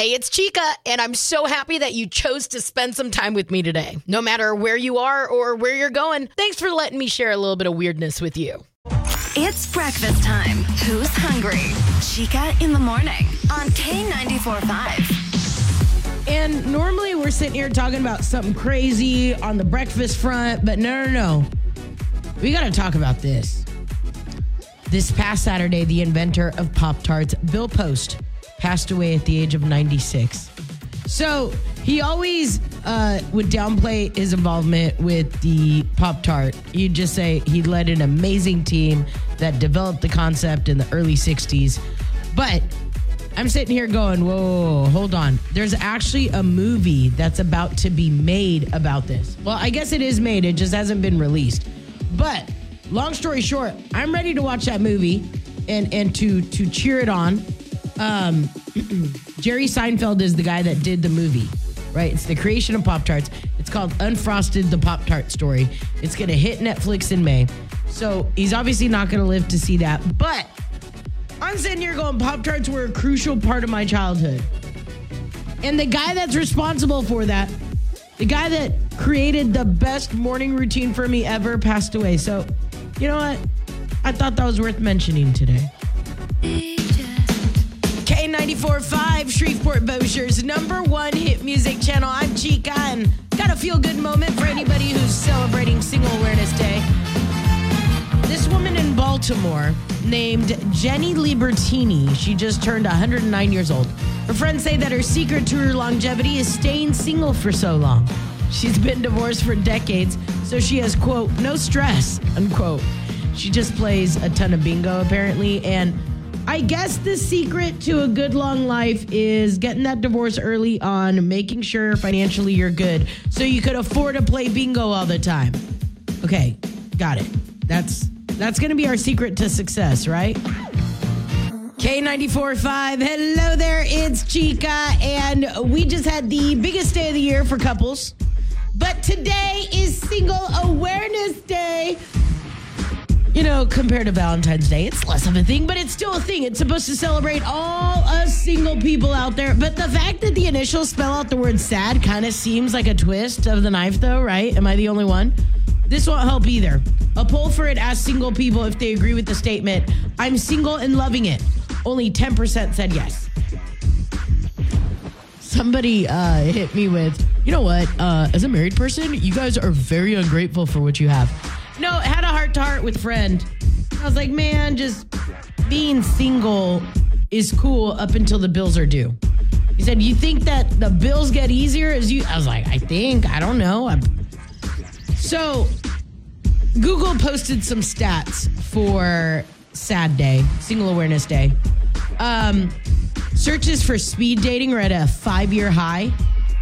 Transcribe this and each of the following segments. Hey, it's Chica, and I'm so happy that you chose to spend some time with me today. No matter where you are or where you're going, thanks for letting me share a little bit of weirdness with you. It's breakfast time. Who's hungry? Chica in the Morning on K94.5. And normally we're sitting here talking about something crazy on the breakfast front, but no. We got to talk about this. This past Saturday, the inventor of Pop-Tarts, Bill Post, passed away at the age of 96. So he always would downplay his involvement with the Pop-Tart. You'd just say he led an amazing team that developed the concept in the early 60s. But I'm sitting here going, whoa, hold on. There's actually a movie that's about to be made about this. Well, I guess it is made. It just hasn't been released. But long story short, I'm ready to watch that movie and to cheer it on. Jerry Seinfeld is the guy that did the movie, right? It's the creation of Pop-Tarts. It's called Unfrosted the Pop Tart Story. It's going to hit Netflix in May. So he's obviously not going to live to see that. But I'm sitting here going, Pop-Tarts were a crucial part of my childhood. And the guy that's responsible for that, the guy that created the best morning routine for me ever, passed away. So, you know what? I thought that was worth mentioning today. K94.5, Shreveport-Bossier's number one hit music channel. I'm Chica, and got a feel-good moment for anybody who's celebrating Single Awareness Day. This woman in Baltimore named Jenny Libertini, she just turned 109 years old. Her friends say that her secret to her longevity is staying single for so long. She's been divorced for decades, so she has, quote, no stress, unquote. She just plays a ton of bingo, apparently, and I guess the secret to a good long life is getting that divorce early on, making sure financially you're good, so you could afford to play bingo all the time. Okay, got it. That's going to be our secret to success, right? K94.5, hello there, it's Chica, and we just had the biggest day of the year for couples, but today is Single Awareness Day. You know, compared to Valentine's Day, it's less of a thing, but it's still a thing. It's supposed to celebrate all us single people out there, but the fact that the initials spell out the word sad kind of seems like a twist of the knife, though, right? Am I the only one? This won't help either. A poll for it asked single people if they agree with the statement, I'm single and loving it. Only 10% said yes. Somebody hit me with, you know what? As a married person, you guys are very ungrateful for what you have. No, I had a heart-to-heart with a friend. I was like, man, just being single is cool up until the bills are due. He said, you think that the bills get easier as you? I was like, I don't know. So Google posted some stats for Sad Day, Single Awareness Day. Searches for speed dating are at a 5-year high.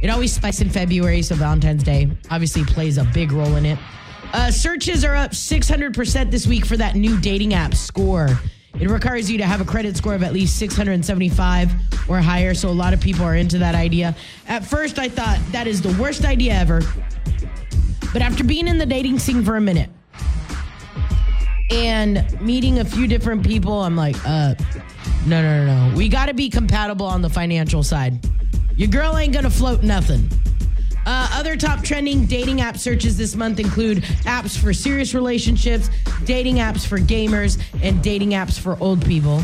It always spikes in February, so Valentine's Day obviously plays a big role in it. Searches are up 600% this week for that new dating app Score. It requires you to have a credit score of at least 675 or higher, so a lot of people are into that idea. At first, I thought that is the worst idea ever. But after being in the dating scene for a minute and meeting a few different people, I'm like, no. We got to be compatible on the financial side. Your girl ain't going to float nothing. Other top trending dating app searches this month include apps for serious relationships, dating apps for gamers, and dating apps for old people.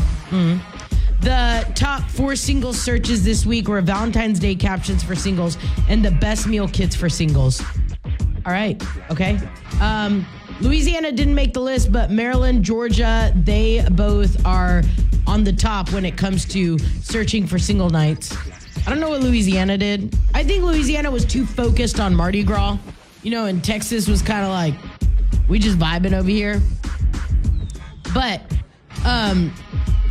The top 4 single searches this week were Valentine's Day captions for singles and the best meal kits for singles. All right. Okay. Louisiana didn't make the list, but Maryland, Georgia, they both are on the top when it comes to searching for single nights. I don't know what Louisiana did. I think Louisiana was too focused on Mardi Gras, you know, and Texas was kind of like, we just vibing over here. But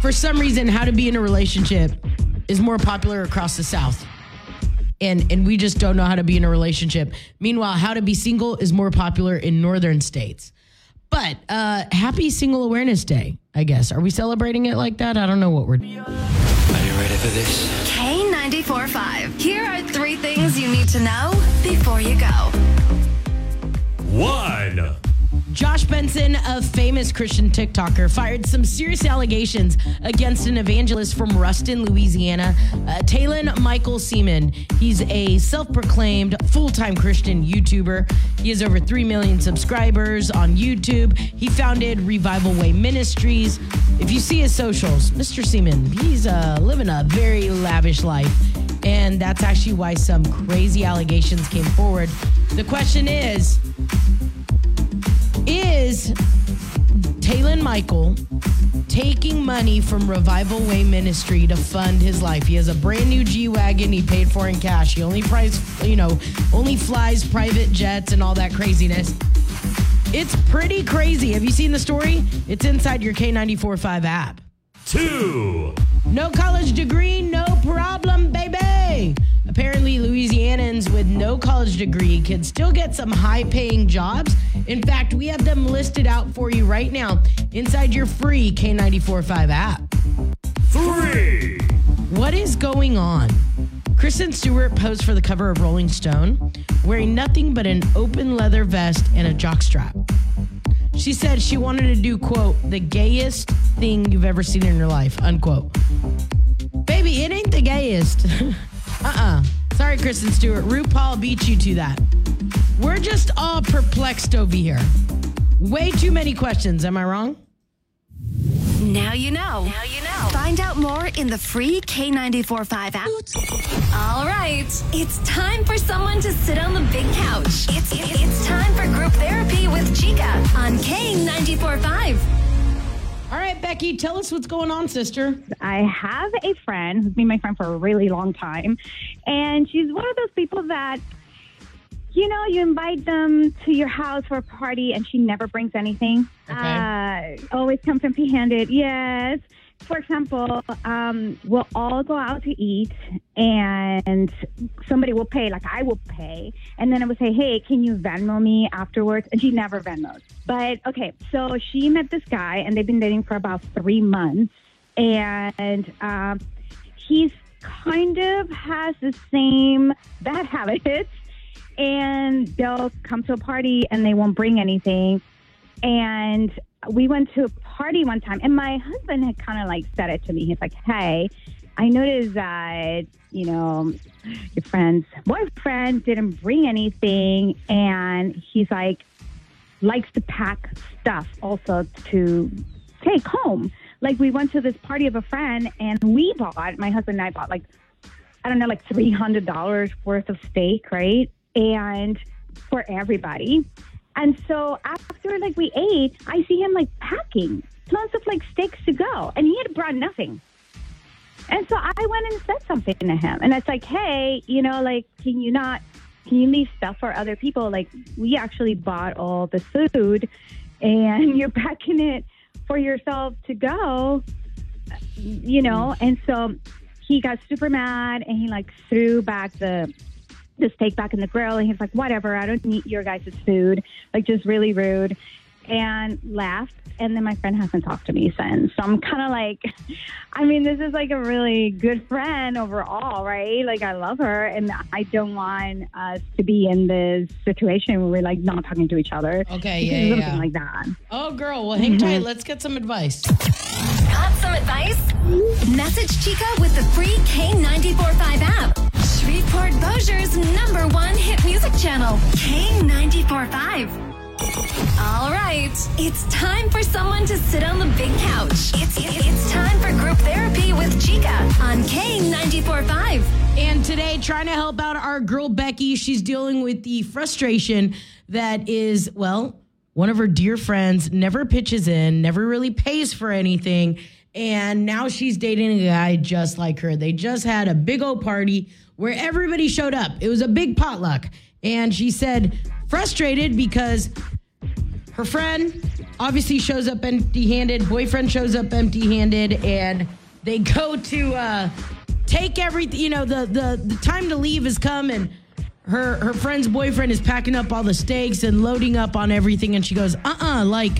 for some reason, how to be in a relationship is more popular across the South. And we just don't know how to be in a relationship. Meanwhile, how to be single is more popular in northern states. But happy Single Awareness Day, I guess. Are we celebrating it like that? I don't know what we're doing. Are you ready for this? K94.5. Here are 3 things you need to know before you go. 1. Josh Benson, a famous Christian TikToker, fired some serious allegations against an evangelist from Ruston, Louisiana, Talen Michael Seaman. He's a self-proclaimed full-time Christian YouTuber. He has over 3 million subscribers on YouTube. He founded Revival Way Ministries. If you see his socials, Mr. Seaman, he's living a very lavish life. And that's actually why some crazy allegations came forward. The question is Talen Michael taking money from Revival Way Ministry to fund his life? He has a brand new G-Wagon he paid for in cash. He only flies private jets and all that craziness. It's pretty crazy. Have you seen the story? It's inside your K94.5 app. 2. No college degree, no problem, baby. Apparently, Louisianans with no college degree can still get some high-paying jobs. In fact, we have them listed out for you right now inside your free K94.5 app. 3. What is going on? Kristen Stewart posed for the cover of Rolling Stone wearing nothing but an open leather vest and a jockstrap. She said she wanted to do, quote, the gayest thing you've ever seen in your life, unquote. Baby, it ain't the gayest. Sorry, Kristen Stewart. RuPaul beat you to that. We're just all perplexed over here. Way too many questions. Am I wrong? Now you know. Now you know. Find out more in the free K94.5 app. All right. It's time for someone to sit on the big couch. It's time for Group Therapy with Chica on K94.5. All right, Becky, tell us what's going on, sister. I have a friend who's been my friend for a really long time. And she's one of those people that, you know, you invite them to your house for a party and she never brings anything. Okay. Always comes empty-handed. Yes. For example, we'll all go out to eat and somebody will pay, like I will pay. And then I would say, hey, can you Venmo me afterwards? And she never Venmos. But, okay, so she met this guy and they've been dating for about 3 months. And he's kind of has the same bad habits. And they'll come to a party and they won't bring anything. And we went to a party one time and my husband had kind of like said it to me. He's like, hey, I noticed that, you know, your friend's boyfriend didn't bring anything. And he's like, likes to pack stuff also to take home. Like we went to this party of a friend and my husband and I bought like $300 worth of steak, right? And for everybody. And so after like we ate, I see him like packing tons of like steaks to go and he had brought nothing. And so I went and said something to him and it's like, hey, you know, like, can you leave stuff for other people? Like we actually bought all the food and you're packing it for yourself to go, you know? And so he got super mad and he like threw back the steak back in the grill. And he's like, whatever, I don't need your guys' food. Like, just really rude. And laughed. And then my friend hasn't talked to me since. So I'm kind of like, I mean, this is like a really good friend overall, right? Like, I love her. And I don't want us to be in this situation where we're like not talking to each other. Okay, yeah, something like that. Oh, girl. Well, hang tight. Let's get some advice. Got some advice? Message Chica with the free K94.5 app. Shreveport-Bossier's number one hit music channel, K94.5. All right, it's time for someone to sit on the big couch. It's time for Group Therapy with Chica on K94.5. And today, trying to help out our girl Becky. She's dealing with the frustration that is, well, one of her dear friends never pitches in, never really pays for anything. And now she's dating a guy just like her. They just had a big old party where everybody showed up. It was a big potluck. And she said, frustrated because her friend obviously shows up empty-handed, boyfriend shows up empty-handed, and they go to take everything. You know, the time to leave has come, and her friend's boyfriend is packing up all the steaks and loading up on everything. And she goes, like,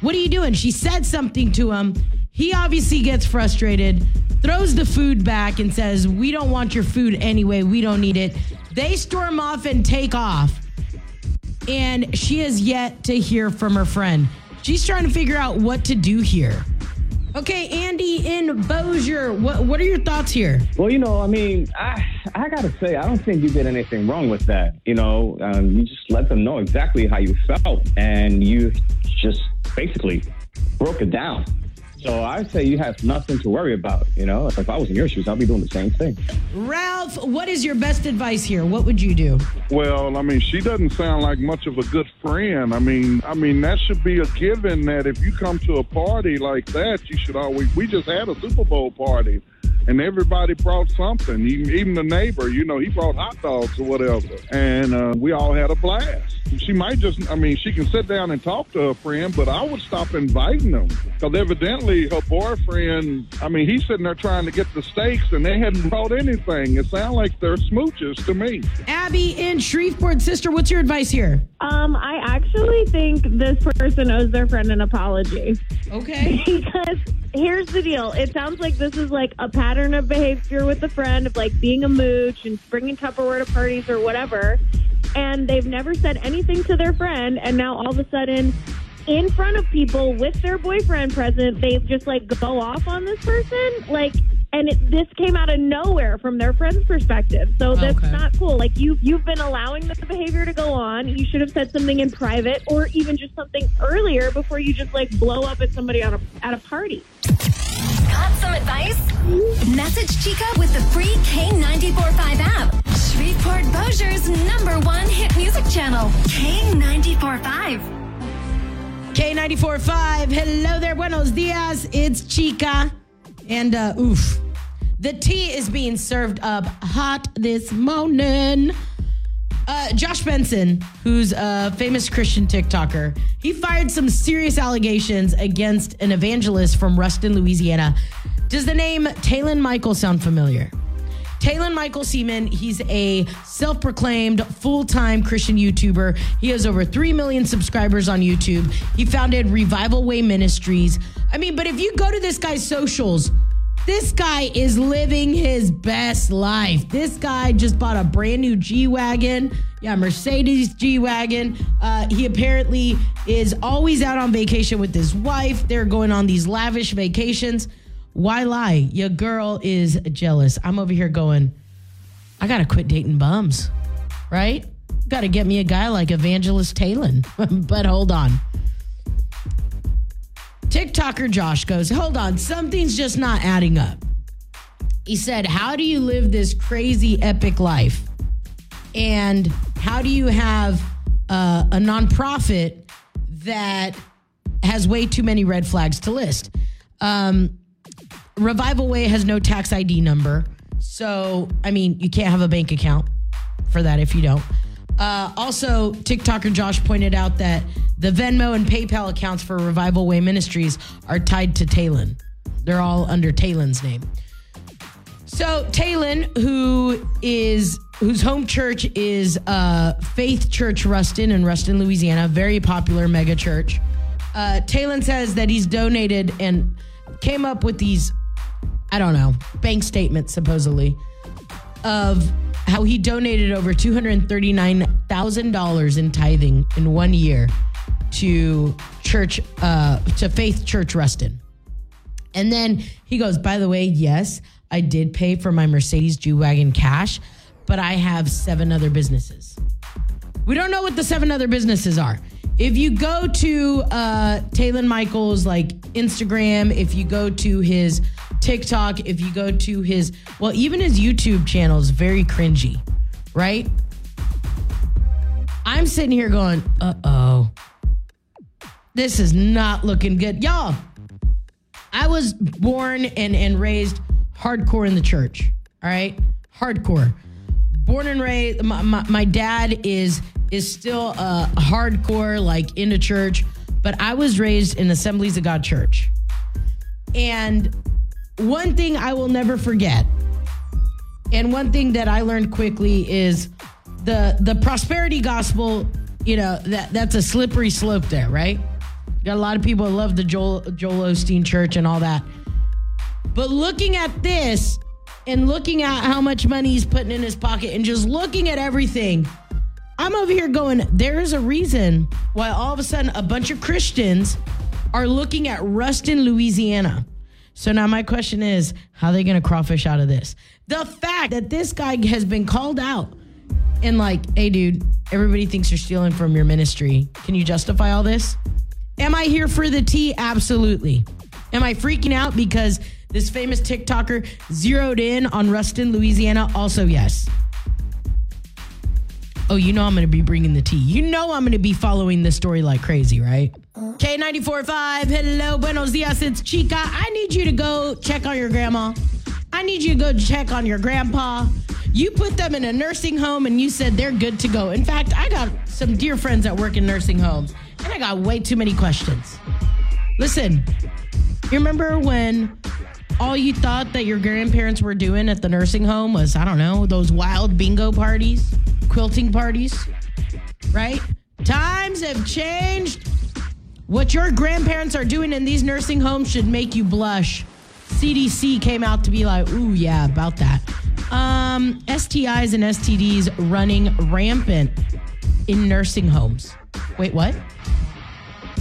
what are you doing? She said something to him. He obviously gets frustrated, throws the food back and says, we don't want your food anyway. We don't need it. They storm off and take off. and she has yet to hear from her friend. She's trying to figure out what to do here. Okay, Andy in Bossier, what are your thoughts here? Well, you know, I mean, I got to say, I don't think you did anything wrong with that. You know, you just let them know exactly how you felt, and you just basically broke it down. So I say you have nothing to worry about, you know. If I was in your shoes, I'd be doing the same thing. Ralph, what is your best advice here? What would you do? Well, I mean, she doesn't sound like much of a good friend. I mean, that should be a given that if you come to a party like that, you should always... We just had a Super Bowl party, and everybody brought something. Even the neighbor, you know, he brought hot dogs or whatever. And we all had a blast. She might just, I mean, she can sit down and talk to her friend, but I would stop inviting them. Because evidently her boyfriend, I mean, he's sitting there trying to get the steaks and they hadn't brought anything. It sounds like they're smooches to me. Abby in Shreveport, sister, what's your advice here? I actually think this person owes their friend an apology. Okay. Because here's the deal. It sounds like this is like a pattern of behavior with a friend of like being a mooch and bringing Tupperware to parties or whatever. And they've never said anything to their friend. And now all of a sudden, in front of people with their boyfriend present, they just like go off on this person. Like, and this came out of nowhere from their friend's perspective. So that's not cool. Like you've been allowing this behavior to go on. You should have said something in private or even just something earlier before you just like blow up at somebody at a party. Got some advice? Message Chica with the free K94.5 app. Shreveport Bossier's #1 hit music channel, K94.5. K94.5, hello there, buenos dias, it's Chica. And, oof, the tea is being served up hot this morning. Josh Benson, who's a famous Christian TikToker, he fired some serious allegations against an evangelist from Ruston, Louisiana. Does the name Talen Michael sound familiar? Talen Michael Seaman, he's a self-proclaimed full-time Christian YouTuber. He has over 3 million subscribers on YouTube. He founded Revival Way Ministries. I mean, but if you go to this guy's socials, this guy is living his best life. This guy just bought a brand new G-Wagon. Yeah, Mercedes G-Wagon. He apparently is always out on vacation with his wife. They're going on these lavish vacations. Why lie? Your girl is jealous. I'm over here going, I got to quit dating bums, right? Got to get me a guy like Evangelist Talen. But hold on. TikToker Josh goes, hold on, something's just not adding up. He said, how do you live this crazy epic life? And how do you have a nonprofit that has way too many red flags to list? Revival Way has no tax ID number. So, I mean, you can't have a bank account for that if you don't. Also, TikToker Josh pointed out that the Venmo and PayPal accounts for Revival Way Ministries are tied to Talen. They're all under Talen's name. So Talen, whose home church is Faith Church Ruston in Ruston, Louisiana, very popular mega church. Talen says that he's donated and came up with these, I don't know, bank statements supposedly of how he donated over $239,000 in tithing in 1 year to church, to Faith Church Ruston. And then he goes, by the way, yes, I did pay for my Mercedes G-Wagon cash, but I have 7 other businesses. We don't know what the 7 other businesses are. If you go to Talen Michael's like Instagram, if you go to his TikTok, if you go to his, well, even his YouTube channel is very cringy, right? I'm sitting here going, uh-oh, this is not looking good. Y'all, I was born and raised hardcore in the church, all right? Hardcore. Born and raised, my dad is still a hardcore, like, in the church, but I was raised in Assemblies of God church. And one thing I will never forget, and one thing that I learned quickly is the prosperity gospel, you know, that's a slippery slope there, right? Got a lot of people who love the Joel Osteen church and all that. But looking at this and looking at how much money he's putting in his pocket and just looking at everything, I'm over here going, there is a reason why all of a sudden a bunch of Christians are looking at Ruston, Louisiana. So now my question is, how are they going to crawfish out of this? The fact that this guy has been called out and like, hey, dude, everybody thinks you're stealing from your ministry. Can you justify all this? Am I here for the tea? Absolutely. Am I freaking out because this famous TikToker zeroed in on Ruston, Louisiana? Also, yes. Oh, you know I'm going to be bringing the tea. You know I'm going to be following this story like crazy, right? K94.5, hello, buenos dias, it's Chica. I need you to go check on your grandma. I need you to go check on your grandpa. You put them in a nursing home and you said they're good to go. In fact, I got some dear friends that work in nursing homes, and I got way too many questions. Listen, you remember when all you thought that your grandparents were doing at the nursing home was, I don't know, those wild bingo parties? Quilting parties, right? Times have changed. What your grandparents are doing in these nursing homes should make you blush. CDC came out to be like, ooh, yeah, about that. STIs and STDs running rampant in nursing homes. Wait, what?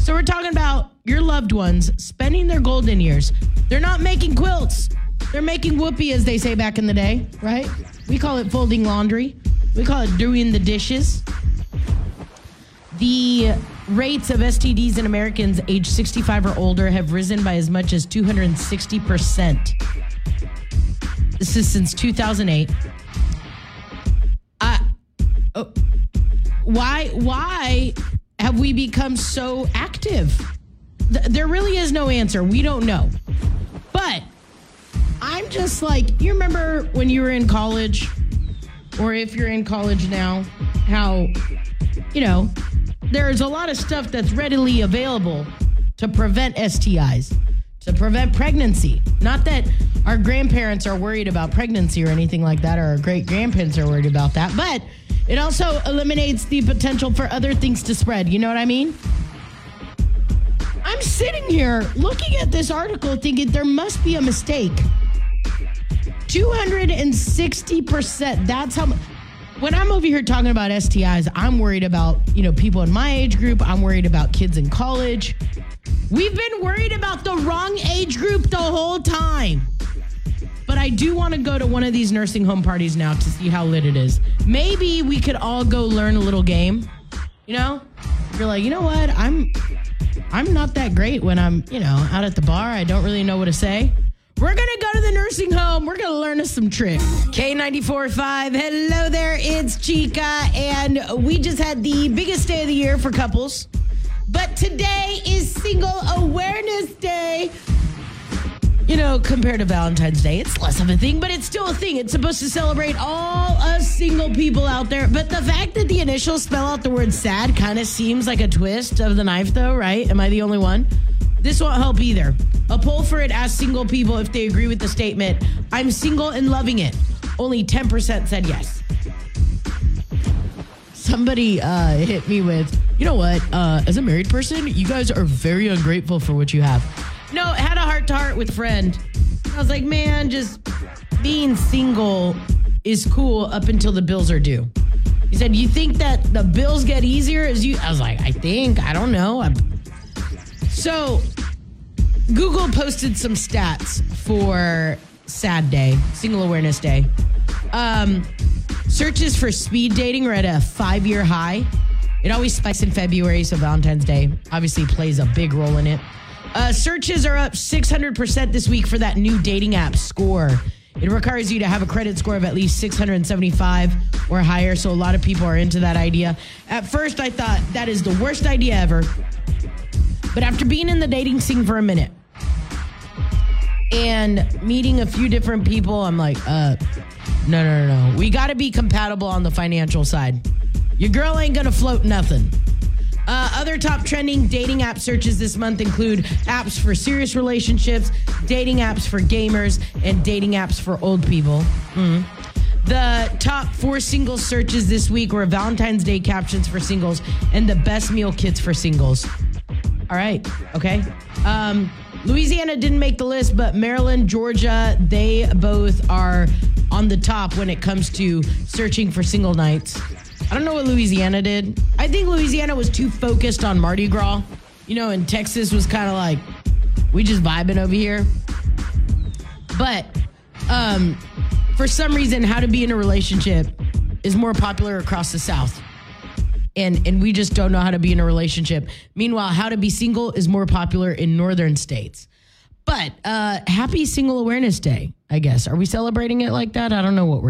So we're talking about your loved ones spending their golden years. They're not making quilts. They're making whoopee, as they say back in the day, right? We call it folding laundry. We call it doing the dishes. The rates of STDs in Americans age 65 or older have risen by as much as 260%. This is since 2008. Why have we become so active? There really is no answer. We don't know. But I'm just like, you remember when you were in college? Or if you're in college now, how, you know, there's a lot of stuff that's readily available to prevent STIs, to prevent pregnancy. Not that our grandparents are worried about pregnancy or anything like that, or our great-grandparents are worried about that, but it also eliminates the potential for other things to spread. You know what I mean? I'm sitting here looking at this article thinking there must be a mistake. 260%. That's how, when I'm over here talking about STIs, I'm worried about, you know, people in my age group. I'm worried about kids in college. We've been worried about the wrong age group the whole time. But I do want to go to one of these nursing home parties now to see how lit it is. Maybe we could all go learn a little game. You know, you're like, you know what? I'm not that great when I'm, you know, out at the bar. I don't really know what to say. We're going to go to the nursing home. We're going to learn us some tricks. K94.5, hello there. It's Chica, and we just had the biggest day of the year for couples. But today is Single Awareness Day. You know, compared to Valentine's Day, it's less of a thing, but it's still a thing. It's supposed to celebrate all us single people out there. But the fact that the initials spell out the word sad kind of seems like a twist of the knife, though, right? Am I the only one? This won't help either. A poll for it asked single people if they agree with the statement, I'm single and loving it. Only 10% said yes. Somebody hit me with, you know what? As a married person, you guys are very ungrateful for what you have. No, I had a heart-to-heart with a friend. I was like, man, just being single is cool up until the bills are due. He said, you think that the bills get easier as you? I was like, I think, I don't know. So Google posted some stats for Sad Day, Single Awareness Day. Searches for speed dating are at a 5-year high. It always spikes in February, so Valentine's Day obviously plays a big role in it. Searches are up 600% this week for that new dating app Score. It requires you to have a credit score of at least 675 or higher, so a lot of people are into that idea. At first, I thought that is the worst idea ever. But after being in the dating scene for a minute and meeting a few different people, I'm like, no. We got to be compatible on the financial side. Your girl ain't going to float nothing. Other top trending dating app searches this month include apps for serious relationships, dating apps for gamers, and dating apps for old people. The top 4 single searches this week were Valentine's Day captions for singles and the best meal kits for singles. All right. Okay. Louisiana didn't make the list, but Maryland, Georgia, they both are on the top when it comes to searching for single nights. I don't know what Louisiana did. I think Louisiana was too focused on Mardi Gras, you know, and Texas was kind of like, we just vibing over here. But for some reason, how to be in a relationship is more popular across the South. And we just don't know how to be in a relationship. Meanwhile, how to be single is more popular in northern states. But happy Single Awareness Day, I guess. Are we celebrating it like that? I don't know what we're